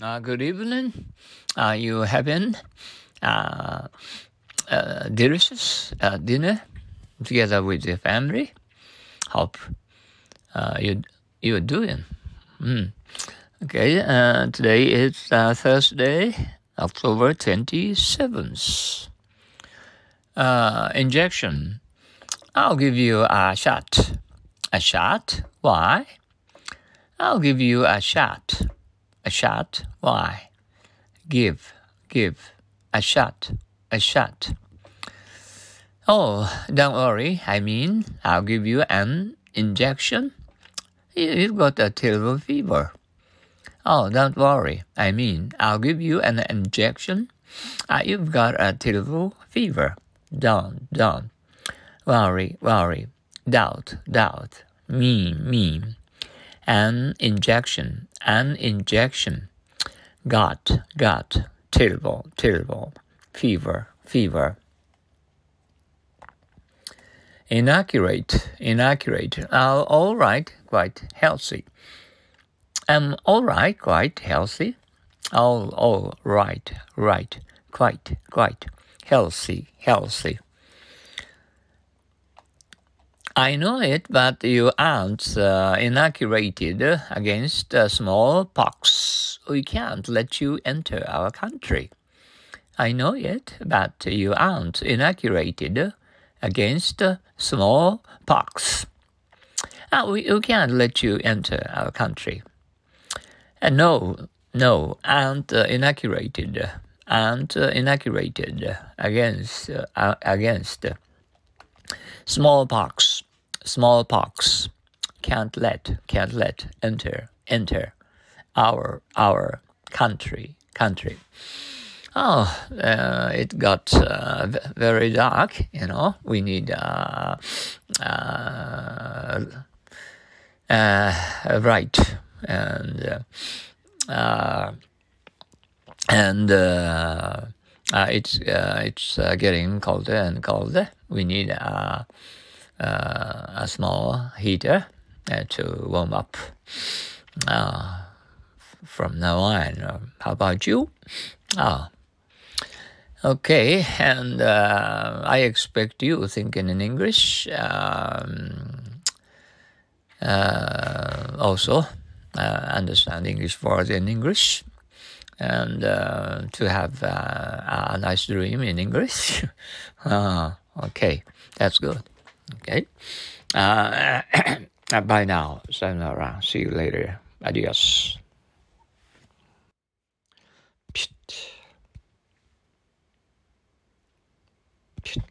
Good evening. Are you having delicious dinner together with your family? Hope you're doing. Okay. Today is Thursday, October 27th. Injection. I'll give you a shot. A shot? Why? I'll give you a shot.A shot, why? Give, a shot. Oh, don't worry, I mean, I'll give you an injection. You've got a terrible fever. Oh, don't worry, I mean, I'll give you an injection. You've got a terrible fever. Don't. Worry. Doubt. Mean.An injection. Got. Terrible. Fever. Inaccurate. All right, quite healthy. All right, quite healthy. All right. Quite. Healthy.I know it, but you aren't inoculated against smallpox. We can't let you enter our country. I know it, but you aren't inoculated against smallpox. We can't let you enter our country. No, aren't inoculated. Against smallpox. Can't let enter our country. It got very dark, you know. We need right and it's getting colder and colder. We need a small heater to warm up from now on. How about you? Okay, and I expect you thinking in English also understand English words in English and to have a nice dream in English. Okay, that's good. Okay. Bye now. Sayonara. See you later. Adios. Pshht.